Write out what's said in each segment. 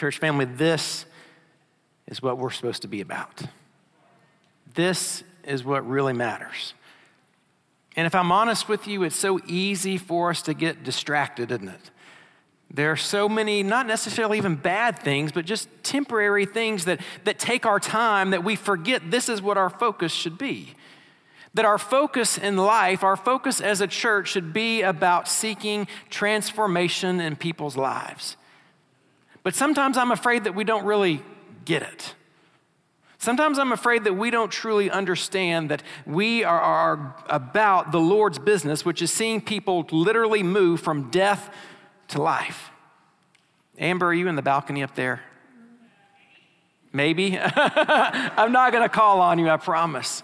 Church family, this is what we're supposed to be about. This is what really matters. And if I'm honest with you, it's so easy for us to get distracted, isn't it? There are so many, not necessarily even bad things, but just temporary things that take our time, that we forget this is what our focus should be. That our focus in life, our focus as a church should be about seeking transformation in people's lives. But sometimes I'm afraid that we don't really get it. Sometimes I'm afraid that we don't truly understand that we are about the Lord's business, which is seeing people literally move from death to life. Amber, are you in the balcony up there? Maybe. I'm not going to call on you, I promise.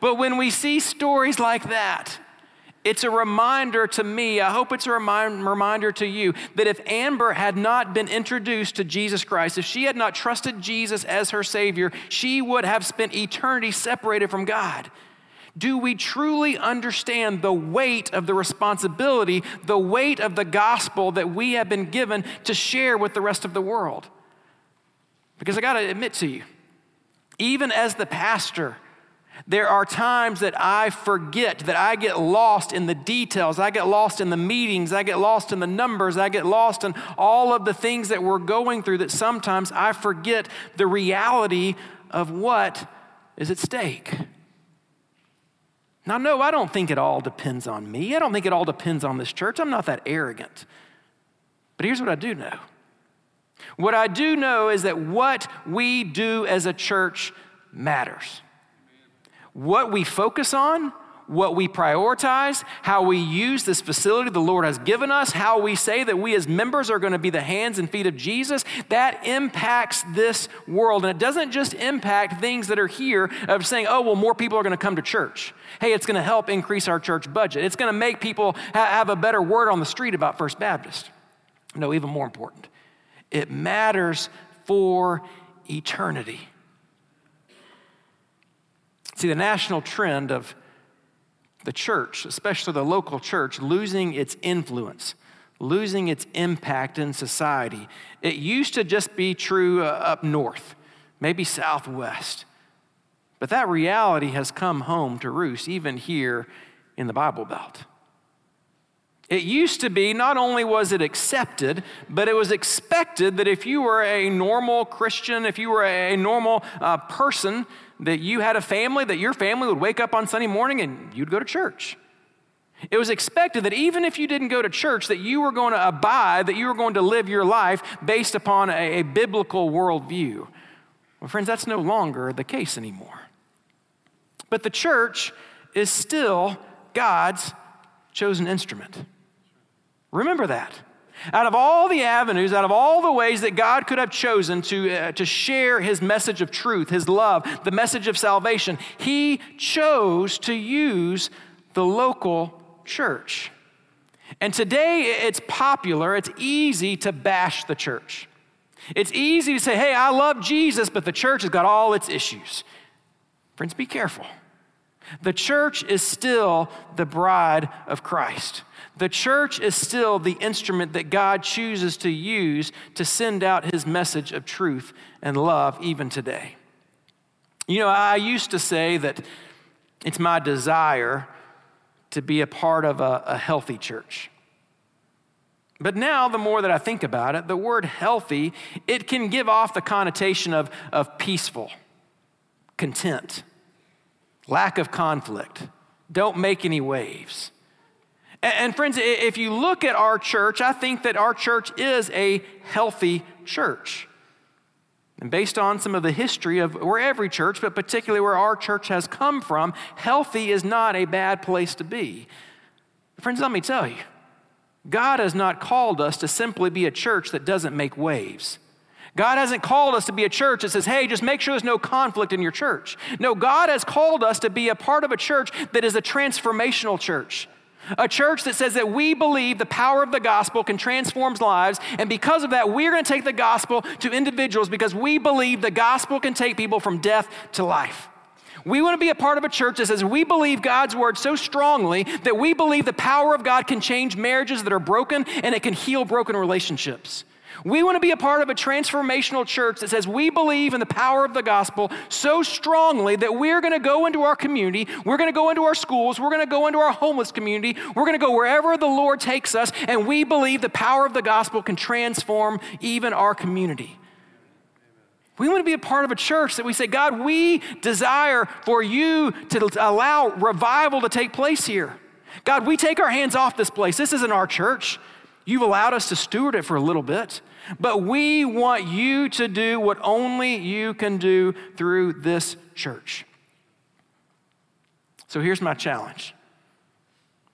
But when we see stories like that, it's a reminder to me, I hope it's a reminder to you, that if Amber had not been introduced to Jesus Christ, if she had not trusted Jesus as her Savior, she would have spent eternity separated from God. Do we truly understand the weight of the responsibility, the weight of the gospel that we have been given to share with the rest of the world? Because I got to admit to you, even as the pastor, there are times that I forget, that I get lost in the details, I get lost in the meetings, I get lost in the numbers, I get lost in all of the things that we're going through, that sometimes I forget the reality of what is at stake. Now, no, I don't think it all depends on me. I don't think it all depends on this church. I'm not that arrogant. But here's what I do know. What I do know is that what we do as a church matters. What we focus on, what we prioritize, how we use this facility the Lord has given us, how we say that we as members are going to be the hands and feet of Jesus, that impacts this world. And it doesn't just impact things that are here of saying, oh, well, more people are going to come to church. Hey, it's going to help increase our church budget. It's going to make people have a better word on the street about First Baptist. No, even more important, it matters for eternity. See, the national trend of the church, especially the local church, losing its influence, losing its impact in society. It used to just be true up north, maybe southwest, but that reality has come home to roost even here in the Bible Belt. It used to be, not only was it accepted, but it was expected that if you were a normal Christian, if you were a normal person, that you had a family, that your family would wake up on Sunday morning and you'd go to church. It was expected that even if you didn't go to church, that you were going to abide, that you were going to live your life based upon a biblical worldview. Well, friends, that's no longer the case anymore. But the church is still God's chosen instrument. Remember that. Out of all the avenues, out of all the ways that God could have chosen to share his message of truth, his love, the message of salvation, he chose to use the local church. And today it's popular, it's easy to bash the church. It's easy to say, hey, I love Jesus, but the church has got all its issues. Friends, be careful. The church is still the bride of Christ. The church is still the instrument that God chooses to use to send out his message of truth and love even today. You know, I used to say that it's my desire to be a part of a healthy church. But now, the more that I think about it, the word healthy, it can give off the connotation of peaceful, content, lack of conflict, don't make any waves. And friends, if you look at our church, I think that our church is a healthy church. And based on some of the history of where every church, but particularly where our church has come from, healthy is not a bad place to be. Friends, let me tell you, God has not called us to simply be a church that doesn't make waves. God hasn't called us to be a church that says, hey, just make sure there's no conflict in your church. No, God has called us to be a part of a church that is a transformational church. A church that says that we believe the power of the gospel can transform lives, and because of that, we're going to take the gospel to individuals because we believe the gospel can take people from death to life. We want to be a part of a church that says we believe God's word so strongly that we believe the power of God can change marriages that are broken, and it can heal broken relationships. We want to be a part of a transformational church that says we believe in the power of the gospel so strongly that we're going to go into our community, we're going to go into our schools, we're going to go into our homeless community, we're going to go wherever the Lord takes us, and we believe the power of the gospel can transform even our community. We want to be a part of a church that we say, God, we desire for you to allow revival to take place here. God, we take our hands off this place. This isn't our church. You've allowed us to steward it for a little bit, but we want you to do what only you can do through this church. So here's my challenge.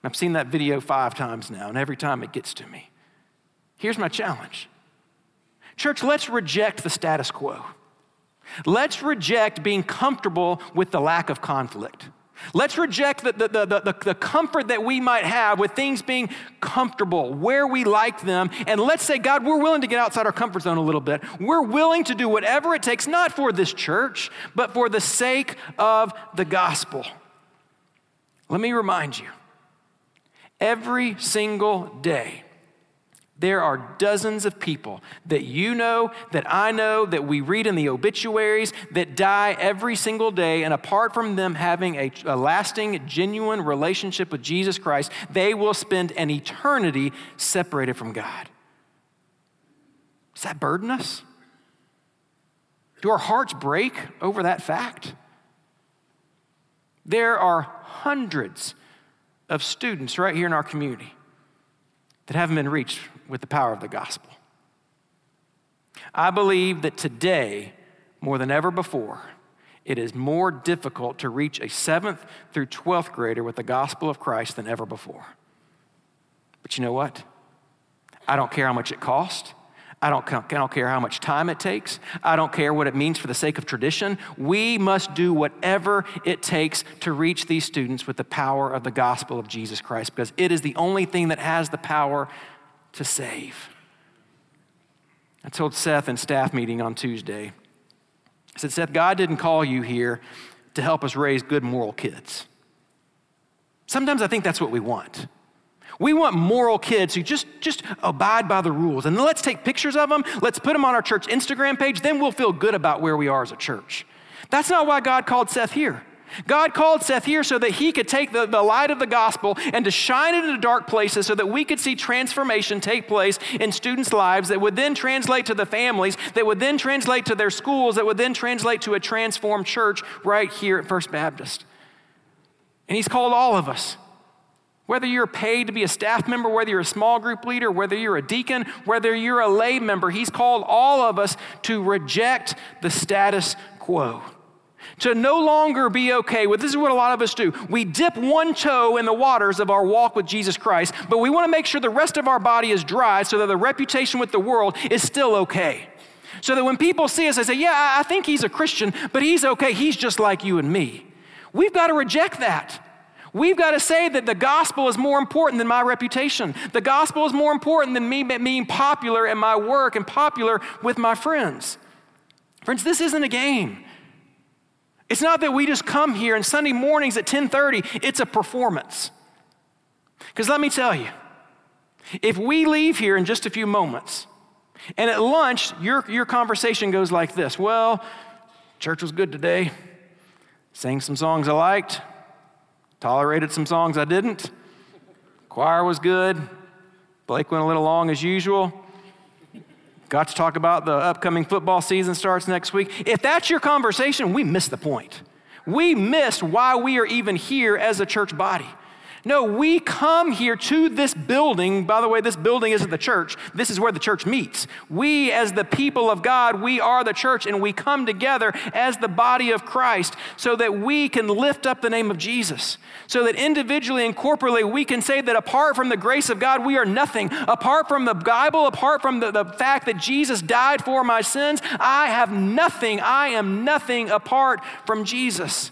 I've seen that video 5 times now, and every time it gets to me. Here's my challenge. Church, let's reject the status quo. Let's reject being comfortable with the lack of conflict. Let's reject the comfort that we might have with things being comfortable, where we like them, and let's say, God, we're willing to get outside our comfort zone a little bit. We're willing to do whatever it takes, not for this church, but for the sake of the gospel. Let me remind you, every single day, there are dozens of people that you know, that I know, that we read in the obituaries, that die every single day, and apart from them having a lasting, genuine relationship with Jesus Christ, they will spend an eternity separated from God. Does that burden us? Do our hearts break over that fact? There are hundreds of students right here in our community that haven't been reached with the power of the gospel. I believe that today, more than ever before, it is more difficult to reach a 7th through 12th grader with the gospel of Christ than ever before. But you know what? I don't care how much it costs. I don't care how much time it takes. I don't care what it means for the sake of tradition. We must do whatever it takes to reach these students with the power of the gospel of Jesus Christ, because it is the only thing that has the power to save. I told Seth in staff meeting on Tuesday, I said, Seth, God didn't call you here to help us raise good moral kids. Sometimes I think that's what we want. We want moral kids who just abide by the rules. And let's take pictures of them. Let's put them on our church Instagram page. Then we'll feel good about where we are as a church. That's not why God called Seth here. God called Seth here so that he could take the light of the gospel and to shine it into dark places so that we could see transformation take place in students' lives that would then translate to the families, that would then translate to their schools, that would then translate to a transformed church right here at First Baptist. And he's called all of us. Whether you're paid to be a staff member, whether you're a small group leader, whether you're a deacon, whether you're a lay member, he's called all of us to reject the status quo, to no longer be okay with, this is what a lot of us do. We dip one toe in the waters of our walk with Jesus Christ, but we want to make sure the rest of our body is dry so that the reputation with the world is still okay. So that when people see us, they say, yeah, I think he's a Christian, but he's okay. He's just like you and me. We've got to reject that. We've got to say that the gospel is more important than my reputation. The gospel is more important than me being popular in my work and popular with my friends. Friends, this isn't a game. It's not that we just come here on Sunday mornings at 10:30. It's a performance. Because let me tell you, if we leave here in just a few moments, and at lunch, your conversation goes like this. Well, church was good today. Sang some songs I liked. Tolerated some songs I didn't. Choir was good. Blake went a little long as usual. Got to talk about the upcoming football season starts next week. If that's your conversation, we missed the point. We missed why we are even here as a church body. No, we come here to this building. By the way, this building isn't the church. This is where the church meets. We, as the people of God, we are the church, and we come together as the body of Christ so that we can lift up the name of Jesus, so that individually and corporately we can say that apart from the grace of God, we are nothing. Apart from the Bible, apart from the fact that Jesus died for my sins, I have nothing. I am nothing apart from Jesus.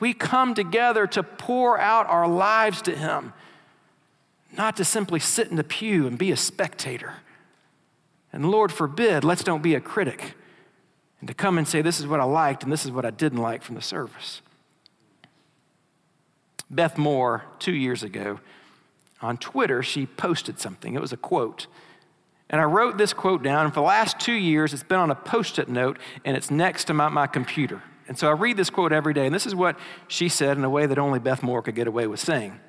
We come together to pour out our lives to him, not to simply sit in the pew and be a spectator. And Lord forbid, let's don't be a critic and to come and say, this is what I liked and this is what I didn't like from the service. Beth Moore, 2 years ago, on Twitter, she posted something. It was a quote. And I wrote this quote down, and for the last 2 years, it's been on a Post-it note, and it's next to my computer. And so I read this quote every day, and this is what she said in a way that only Beth Moore could get away with saying.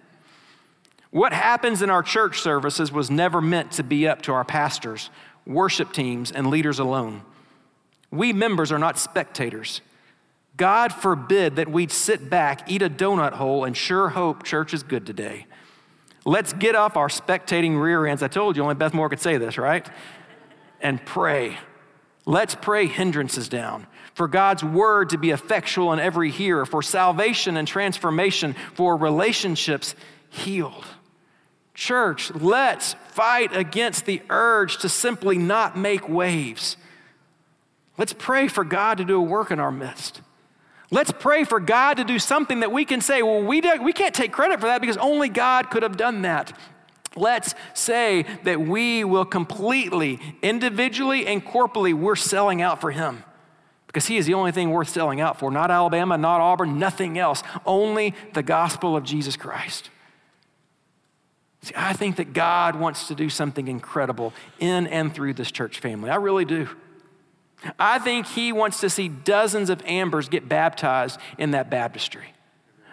What happens in our church services was never meant to be up to our pastors, worship teams, and leaders alone. We members are not spectators. God forbid that we'd sit back, eat a donut hole, and sure hope church is good today. Let's get off our spectating rear ends. I told you, only Beth Moore could say this, right? And pray. Let's pray hindrances down. For God's word to be effectual in every hearer. For salvation and transformation. For relationships healed. Church, let's fight against the urge to simply not make waves. Let's pray for God to do a work in our midst. Let's pray for God to do something that we can say, well, we can't take credit for that because only God could have done that. Let's say that we will completely, individually and corporately, we're selling out for him because he is the only thing worth selling out for. Not Alabama, not Auburn, nothing else. Only the gospel of Jesus Christ. See, I think that God wants to do something incredible in and through this church family. I really do. I think he wants to see dozens of Ambers get baptized in that baptistry.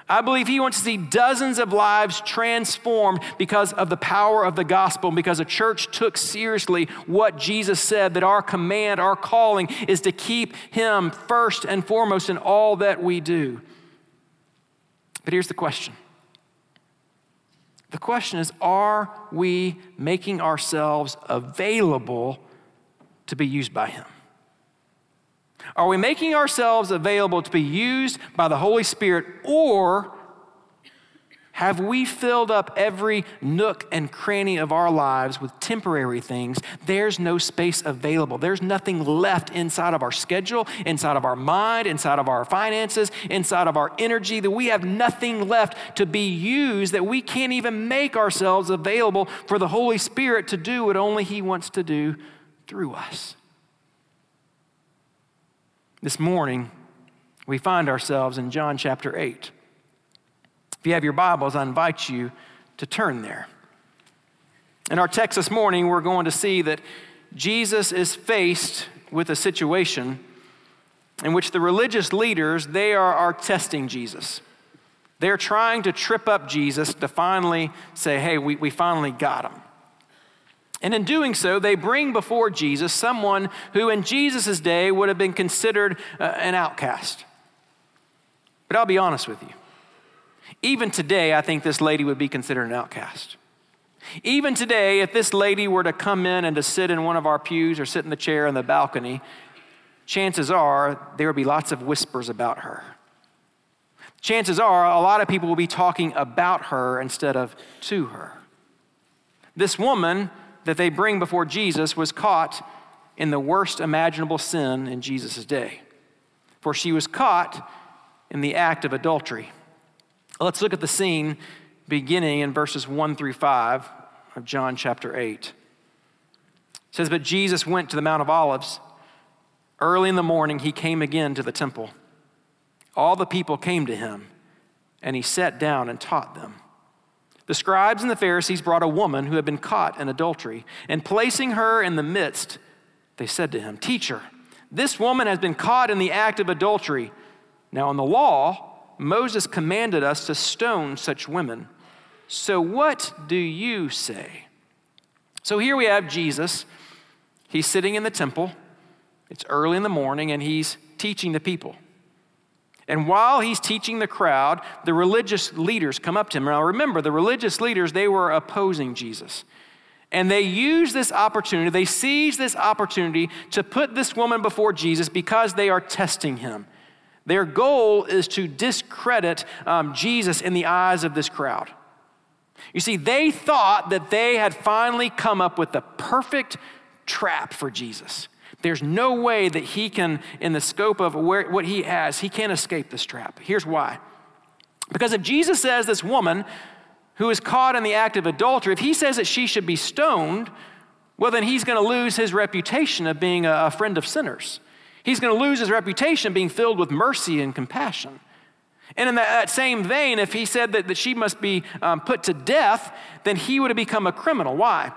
I believe he wants to see dozens of lives transformed because of the power of the gospel, because a church took seriously what Jesus said, that our command, our calling is to keep him first and foremost in all that we do. But here's the question. The question is, are we making ourselves available to be used by him? Are we making ourselves available to be used by the Holy Spirit, or have we filled up every nook and cranny of our lives with temporary things? There's no space available. There's nothing left inside of our schedule, inside of our mind, inside of our finances, inside of our energy, that we have nothing left to be used, that we can't even make ourselves available for the Holy Spirit to do what only he wants to do through us. This morning, we find ourselves in John chapter 8. If you have your Bibles, I invite you to turn there. In our text this morning, we're going to see that Jesus is faced with a situation in which the religious leaders, they are testing Jesus. They're trying to trip up Jesus to finally say, hey, we finally got him. And in doing so, they bring before Jesus someone who in Jesus' day would have been considered an outcast. But I'll be honest with you. Even today, I think this lady would be considered an outcast. Even today, if this lady were to come in and to sit in one of our pews or sit in the chair in the balcony, chances are there would be lots of whispers about her. Chances are a lot of people will be talking about her instead of to her. This woman that they bring before Jesus was caught in the worst imaginable sin in Jesus' day. For she was caught in the act of adultery. Let's look at the scene beginning in verses 1-5 of John chapter 8. It says, but Jesus went to the Mount of Olives. Early in the morning, he came again to the temple. All the people came to him, and he sat down and taught them. The scribes and the Pharisees brought a woman who had been caught in adultery, and placing her in the midst, they said to him, teacher, this woman has been caught in the act of adultery. Now in the law, Moses commanded us to stone such women. So what do you say? So here we have Jesus. He's sitting in the temple. It's early in the morning, and he's teaching the people. And while he's teaching the crowd, the religious leaders come up to him. Now remember, the religious leaders, they were opposing Jesus. And they use this opportunity, they seize this opportunity to put this woman before Jesus because they are testing him. Their goal is to discredit Jesus in the eyes of this crowd. You see, they thought that they had finally come up with the perfect trap for Jesus. There's no way that he can, in the scope of what he has, he can't escape this trap. Here's why. Because if Jesus says this woman who is caught in the act of adultery, if he says that she should be stoned, well, then he's going to lose his reputation of being a friend of sinners. He's going to lose his reputation being filled with mercy and compassion. And in that same vein, if he said that she must be put to death, then he would have become a criminal. Why?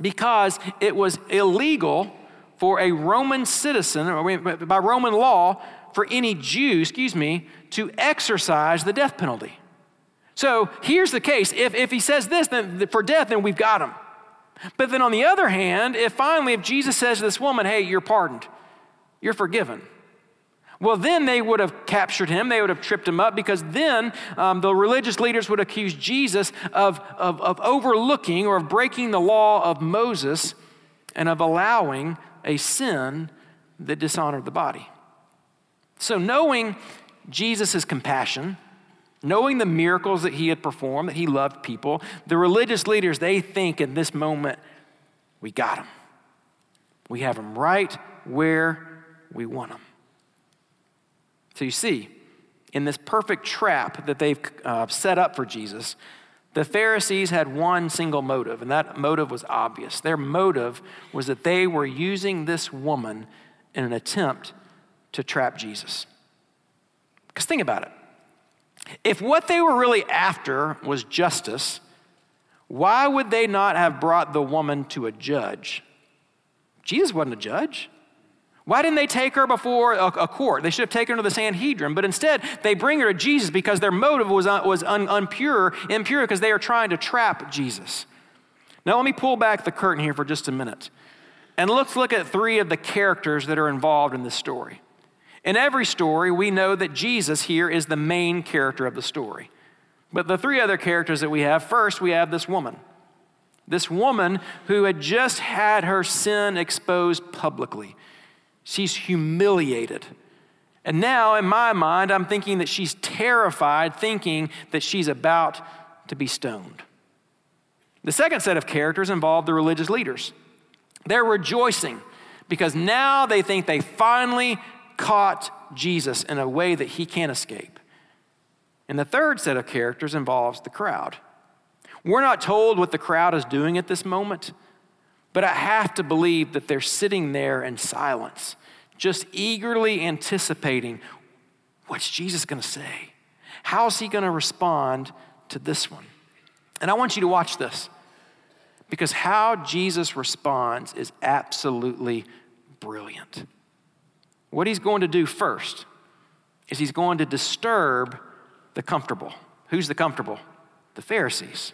because it was illegal for a Roman citizen, or by Roman law, for any Jew, to exercise the death penalty. So here's the case. If he says this, then for death, then we've got him. But then on the other hand, if Jesus says to this woman, hey, you're pardoned, you're forgiven, well, then they would have captured him. They would have tripped him up, because then the religious leaders would accuse Jesus of overlooking or of breaking the law of Moses and of allowing a sin that dishonored the body. So knowing Jesus' compassion, knowing the miracles that he had performed, that he loved people, the religious leaders, they think in this moment, we got him. We have him right where we want him. So you see, in this perfect trap that they've set up for Jesus, the Pharisees had one single motive, and that motive was obvious. Their motive was that they were using this woman in an attempt to trap Jesus. Because think about it. If what they were really after was justice, why would they not have brought the woman to a judge? Jesus wasn't a judge. Why didn't they take her before a court? They should have taken her to the Sanhedrin, but instead they bring her to Jesus because their motive was impure because they are trying to trap Jesus. Now let me pull back the curtain here for just a minute, and let's look at three of the characters that are involved in this story. In every story, we know that Jesus here is the main character of the story. But the three other characters that we have, first we have this woman. This woman who had just had her sin exposed publicly. She's humiliated. And now in my mind, I'm thinking that she's terrified, thinking that she's about to be stoned. The second set of characters involve the religious leaders. They're rejoicing because now they think they finally caught Jesus in a way that he can't escape. And the third set of characters involves the crowd. We're not told what the crowd is doing at this moment, but I have to believe that they're sitting there in silence, just eagerly anticipating, what's Jesus going to say? How's he going to respond to this one? And I want you to watch this, because how Jesus responds is absolutely brilliant. What he's going to do first is he's going to disturb the comfortable. Who's the comfortable? The Pharisees.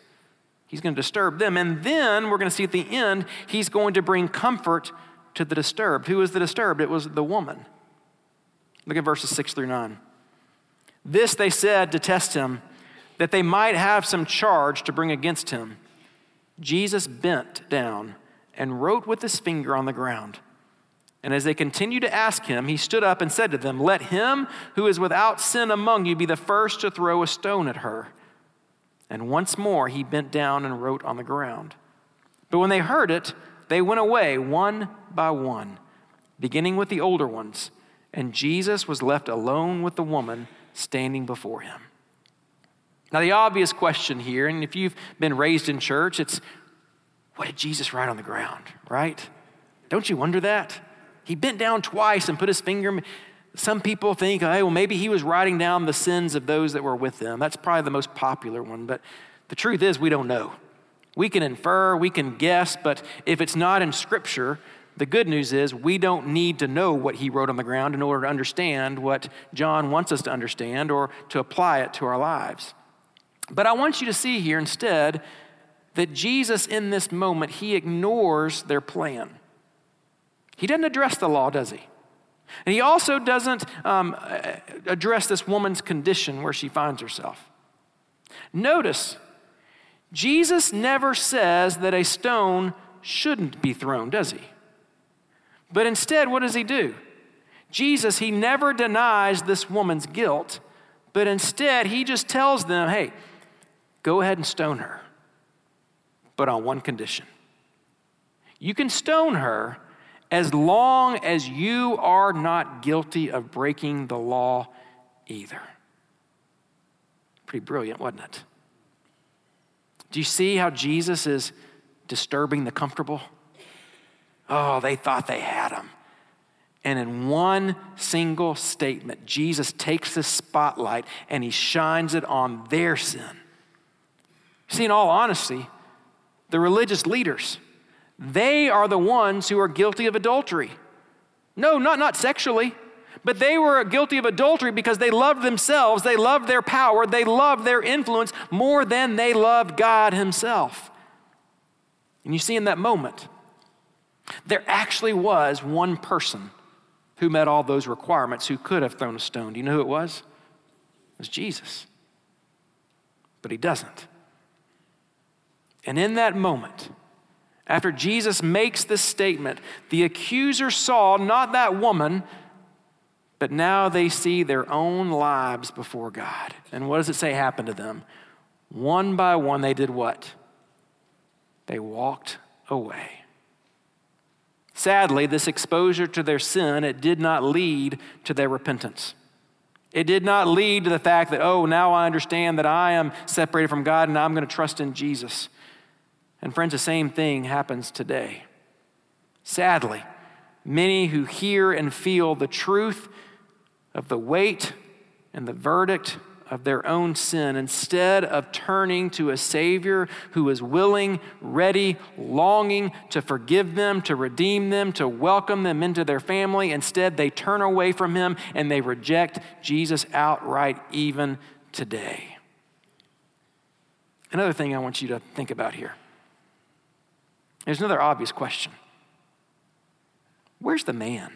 He's going to disturb them. And then we're going to see at the end, he's going to bring comfort to the disturbed. Who was the disturbed? It was the woman. Look at verses 6-9. This they said to test him, that they might have some charge to bring against him. Jesus bent down and wrote with his finger on the ground. And as they continued to ask him, he stood up and said to them, let him who is without sin among you be the first to throw a stone at her. And once more he bent down and wrote on the ground. But when they heard it, they went away one by one, beginning with the older ones. And Jesus was left alone with the woman standing before him. Now the obvious question here, and if you've been raised in church, it's, what did Jesus write on the ground, right? Don't you wonder that? He bent down twice and put his finger. Some people think, hey, well, maybe he was writing down the sins of those that were with them. That's probably the most popular one. But the truth is, we don't know. We can infer, we can guess, but if it's not in Scripture, the good news is we don't need to know what he wrote on the ground in order to understand what John wants us to understand or to apply it to our lives. But I want you to see here instead that Jesus in this moment, he ignores their plan. He doesn't address the law, does he? And he also doesn't address this woman's condition where she finds herself. Notice, Jesus never says that a stone shouldn't be thrown, does he? But instead, what does he do? Jesus, he never denies this woman's guilt, but instead he just tells them, hey, go ahead and stone her, but on one condition. You can stone her as long as you are not guilty of breaking the law either. Pretty brilliant, wasn't it? Do you see how Jesus is disturbing the comfortable? Oh, they thought they had him. And in one single statement, Jesus takes this spotlight and he shines it on their sin. See, in all honesty, the religious leaders, They are the ones who are guilty of adultery. No, not sexually, but they were guilty of adultery because they loved themselves, they loved their power, they loved their influence more than they loved God himself. And you see in that moment, there actually was one person who met all those requirements who could have thrown a stone. Do you know who it was? It was Jesus. But he doesn't. And in that moment, after Jesus makes this statement, the accuser saw not that woman, but now they see their own lives before God. And what does it say happened to them? One by one, they did what? They walked away. Sadly, this exposure to their sin, it did not lead to their repentance. It did not lead to the fact that, oh, now I understand that I am separated from God and I'm going to trust in Jesus. And friends, the same thing happens today. Sadly, many who hear and feel the truth of the weight and the verdict of their own sin, instead of turning to a Savior who is willing, ready, longing to forgive them, to redeem them, to welcome them into their family, instead they turn away from him and they reject Jesus outright even today. Another thing I want you to think about here. There's another obvious question. Where's the man?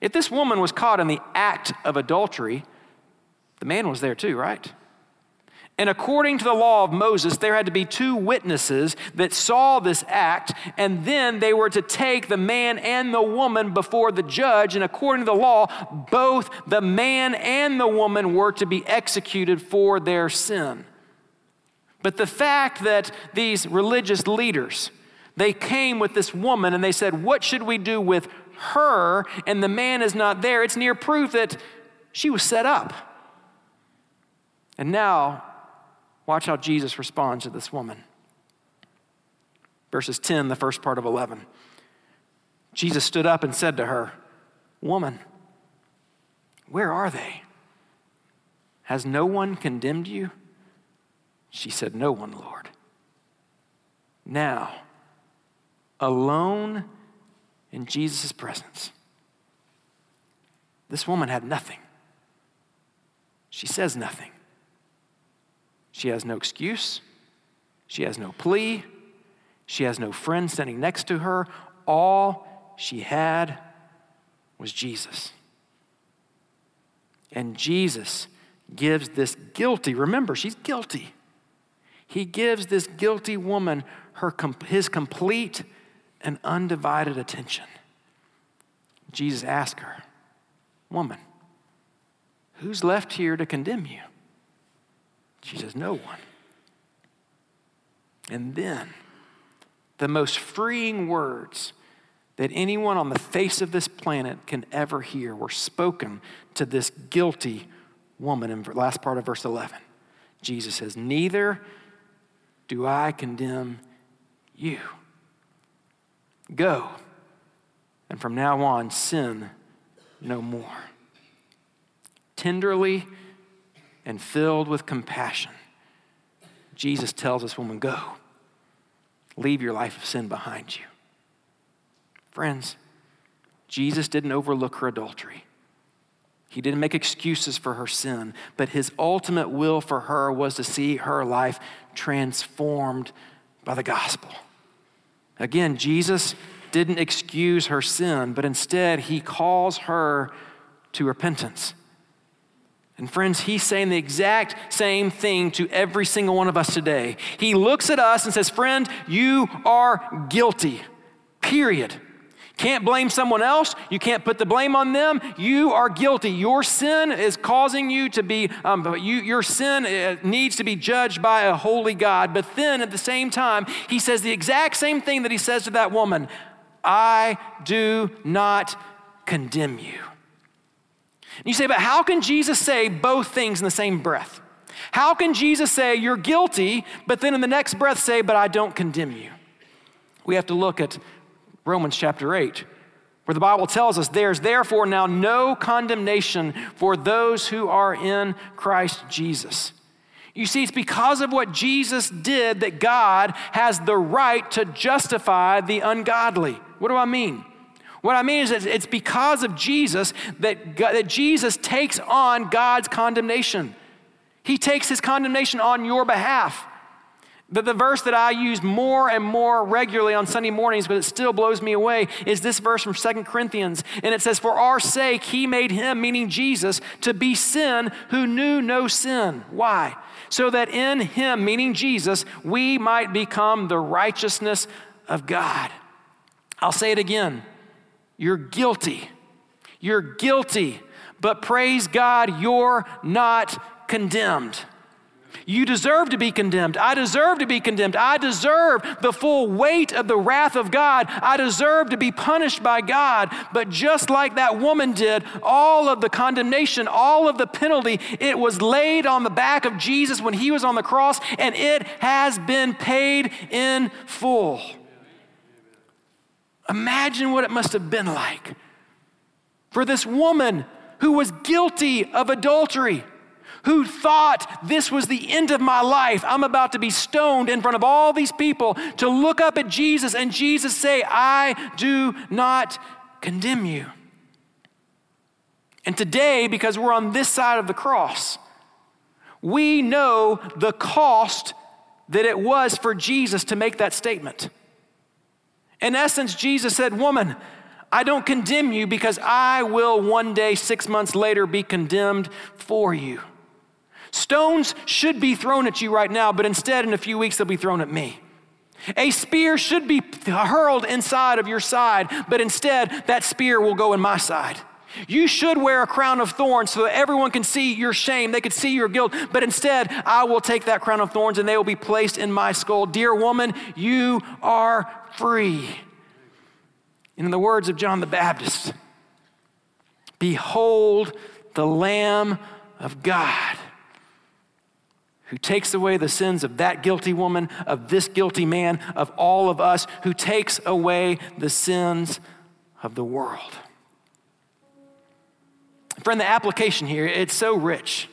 If this woman was caught in the act of adultery, the man was there too, right? And according to the law of Moses, there had to be two witnesses that saw this act, and then they were to take the man and the woman before the judge, and according to the law, both the man and the woman were to be executed for their sin. But the fact that these religious leaders, they came with this woman and they said, what should we do with her? And the man is not there. It's near proof that she was set up. And now, watch how Jesus responds to this woman. Verses 10, the first part of 11. Jesus stood up and said to her, "Woman, where are they? Has no one condemned you?" She said, "No one, Lord." Now, alone in Jesus' presence, this woman had nothing. She says nothing. She has no excuse. She has no plea. She has no friend standing next to her. All she had was Jesus. And Jesus gives this guilty, remember, she's guilty. He gives this guilty woman his complete and undivided attention. Jesus asked her, "Woman, who's left here to condemn you?" She says, "No one." And then the most freeing words that anyone on the face of this planet can ever hear were spoken to this guilty woman in the last part of verse 11. Jesus says, "Neither do I condemn you. Go, and from now on sin no more." Tenderly and filled with compassion, Jesus tells this woman, "Go, leave your life of sin behind you." Friends, Jesus didn't overlook her adultery. He didn't make excuses for her sin, but his ultimate will for her was to see her life transformed by the gospel. Again, Jesus didn't excuse her sin, but instead he calls her to repentance. And friends, he's saying the exact same thing to every single one of us today. He looks at us and says, "Friend, you are guilty, period. Can't blame someone else. You can't put the blame on them. You are guilty. Your sin is causing you to be, your sin needs to be judged by a holy God." But then at the same time, he says the exact same thing that he says to that woman, "I do not condemn you." You say, but how can Jesus say both things in the same breath? How can Jesus say you're guilty, but then in the next breath say, "But I don't condemn you"? We have to look at Romans chapter 8, where the Bible tells us there's therefore now no condemnation for those who are in Christ Jesus. You see, it's because of what Jesus did that God has the right to justify the ungodly. What do I mean? What I mean is that it's because of Jesus that that Jesus takes on God's condemnation. He takes his condemnation on your behalf. The verse that I use more and more regularly on Sunday mornings, but it still blows me away, is this verse from 2 Corinthians. And it says, "For our sake he made him," meaning Jesus, "to be sin who knew no sin." Why? "So that in him," meaning Jesus, "we might become the righteousness of God." I'll say it again. You're guilty. You're guilty. But praise God, you're not condemned. You deserve to be condemned. I deserve to be condemned. I deserve the full weight of the wrath of God. I deserve to be punished by God. But just like that woman did, all of the condemnation, all of the penalty, it was laid on the back of Jesus when he was on the cross, and it has been paid in full. Imagine what it must have been like for this woman who was guilty of adultery, who thought, this was the end of my life. I'm about to be stoned in front of all these people, to look up at Jesus and Jesus say, "I do not condemn you." And today, because we're on this side of the cross, we know the cost that it was for Jesus to make that statement. In essence, Jesus said, "Woman, I don't condemn you because I will one day, 6 months later, be condemned for you. Stones should be thrown at you right now, but instead in a few weeks they'll be thrown at me. A spear should be hurled inside of your side, but instead that spear will go in my side. You should wear a crown of thorns so that everyone can see your shame, they could see your guilt, but instead I will take that crown of thorns and they will be placed in my skull. Dear woman, you are free." And in the words of John the Baptist, "Behold the Lamb of God, who takes away the sins of that guilty woman, of this guilty man, of all of us, who takes away the sins of the world." Friend, the application here, it's so rich.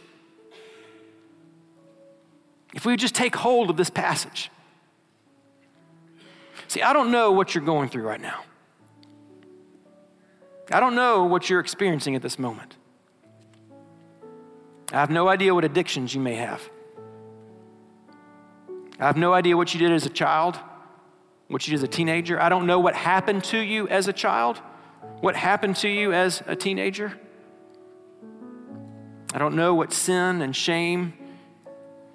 If we would just take hold of this passage. See, I don't know what you're going through right now. I don't know what you're experiencing at this moment. I have no idea what addictions you may have. I have no idea what you did as a child, what you did as a teenager. I don't know what happened to you as a child, what happened to you as a teenager. I don't know what sin and shame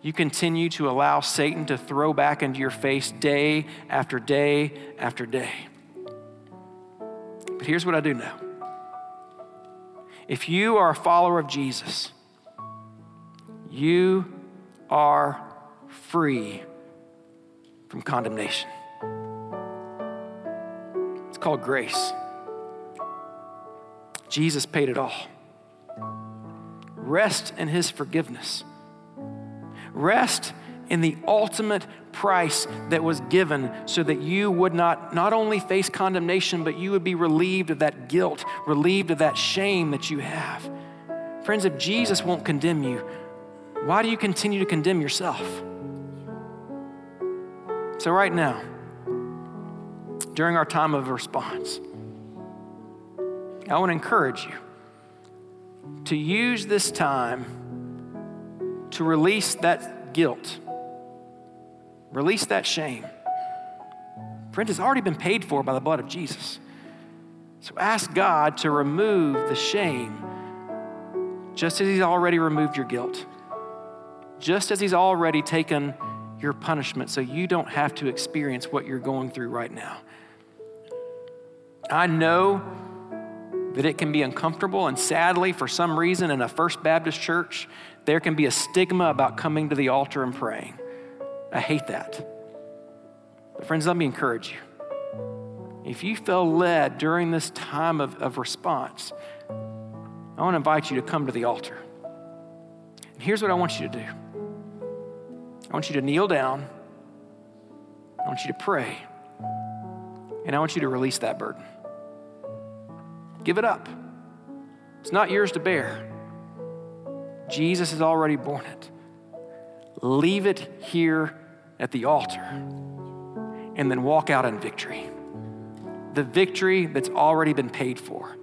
you continue to allow Satan to throw back into your face day after day after day. But here's what I do know. If you are a follower of Jesus, you are free from condemnation. It's called grace. Jesus paid it all. Rest in his forgiveness. Rest in the ultimate price that was given so that you would not only face condemnation, but you would be relieved of that guilt, relieved of that shame that you have. Friends, if Jesus won't condemn you, why do you continue to condemn yourself? So right now, during our time of response, I want to encourage you to use this time to release that guilt, release that shame. Friend, it's already been paid for by the blood of Jesus. So ask God to remove the shame just as he's already removed your guilt, just as he's already taken your punishment, so you don't have to experience what you're going through right now. I know that it can be uncomfortable, and sadly, for some reason, in a First Baptist church, there can be a stigma about coming to the altar and praying. I hate that. But friends, let me encourage you. If you feel led during this time of response, I want to invite you to come to the altar. And here's what I want you to do. I want you to kneel down. I want you to pray. And I want you to release that burden. Give it up. It's not yours to bear. Jesus has already borne it. leave it here at the altar, and then walk out in victory. The victory that's already been paid for.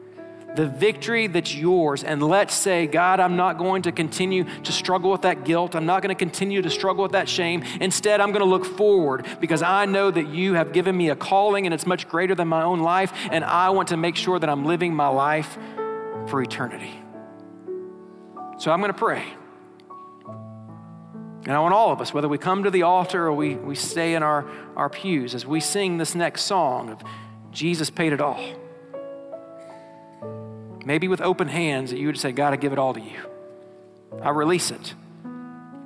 The victory that's yours. And let's say, God, I'm not going to continue to struggle with that guilt. I'm not going to continue to struggle with that shame. Instead, I'm going to look forward because I know that you have given me a calling and it's much greater than my own life. And I want to make sure that I'm living my life for eternity. So I'm going to pray. And I want all of us, whether we come to the altar or we stay in our pews, as we sing this next song of Jesus paid it all. Maybe with open hands that you would say, God, I give it all to you. I release it.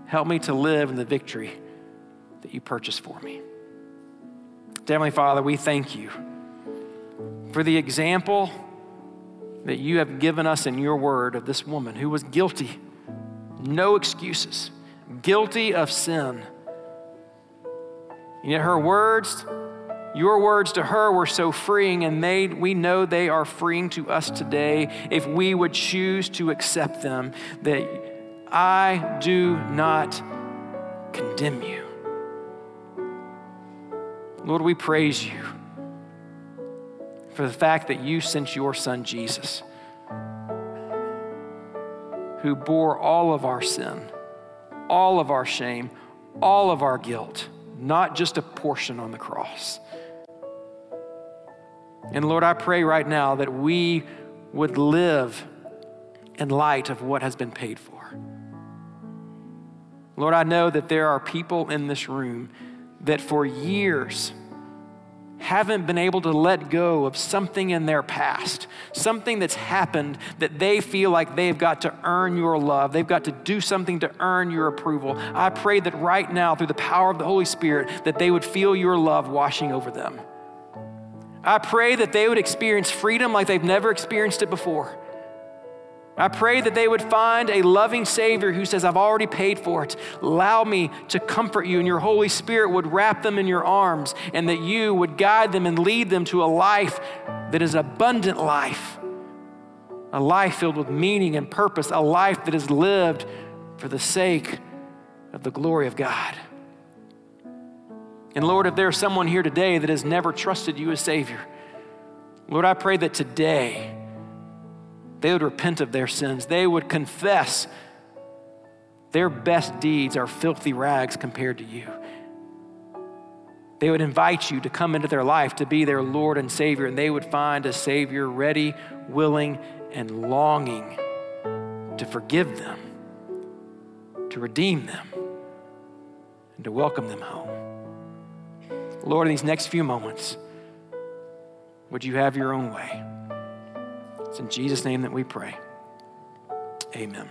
Help me to live in the victory that you purchased for me. Heavenly Father, we thank you for the example that you have given us in your word of this woman who was guilty, no excuses, guilty of sin. And yet her words, your words to her were so freeing, and we know they are freeing to us today if we would choose to accept them, that I do not condemn you. Lord, we praise you for the fact that you sent your son Jesus, who bore all of our sin, all of our shame, all of our guilt, not just a portion on the cross. And Lord, I pray right now that we would live in light of what has been paid for. Lord, I know that there are people in this room that for years haven't been able to let go of something in their past, something that's happened that they feel like they've got to earn your love. They've got to do something to earn your approval. I pray that right now, through the power of the Holy Spirit, that they would feel your love washing over them. I pray that they would experience freedom like they've never experienced it before. I pray that they would find a loving Savior who says, I've already paid for it. Allow me to comfort you, and your Holy Spirit would wrap them in your arms, and that you would guide them and lead them to a life that is abundant life, a life filled with meaning and purpose, a life that is lived for the sake of the glory of God. And Lord, if there's someone here today that has never trusted you as Savior, Lord, I pray that today they would repent of their sins. They would confess their best deeds are filthy rags compared to you. They would invite you to come into their life to be their Lord and Savior, and they would find a Savior ready, willing, and longing to forgive them, to redeem them, and to welcome them home. Lord, in these next few moments, would you have your own way? It's in Jesus' name that we pray. Amen.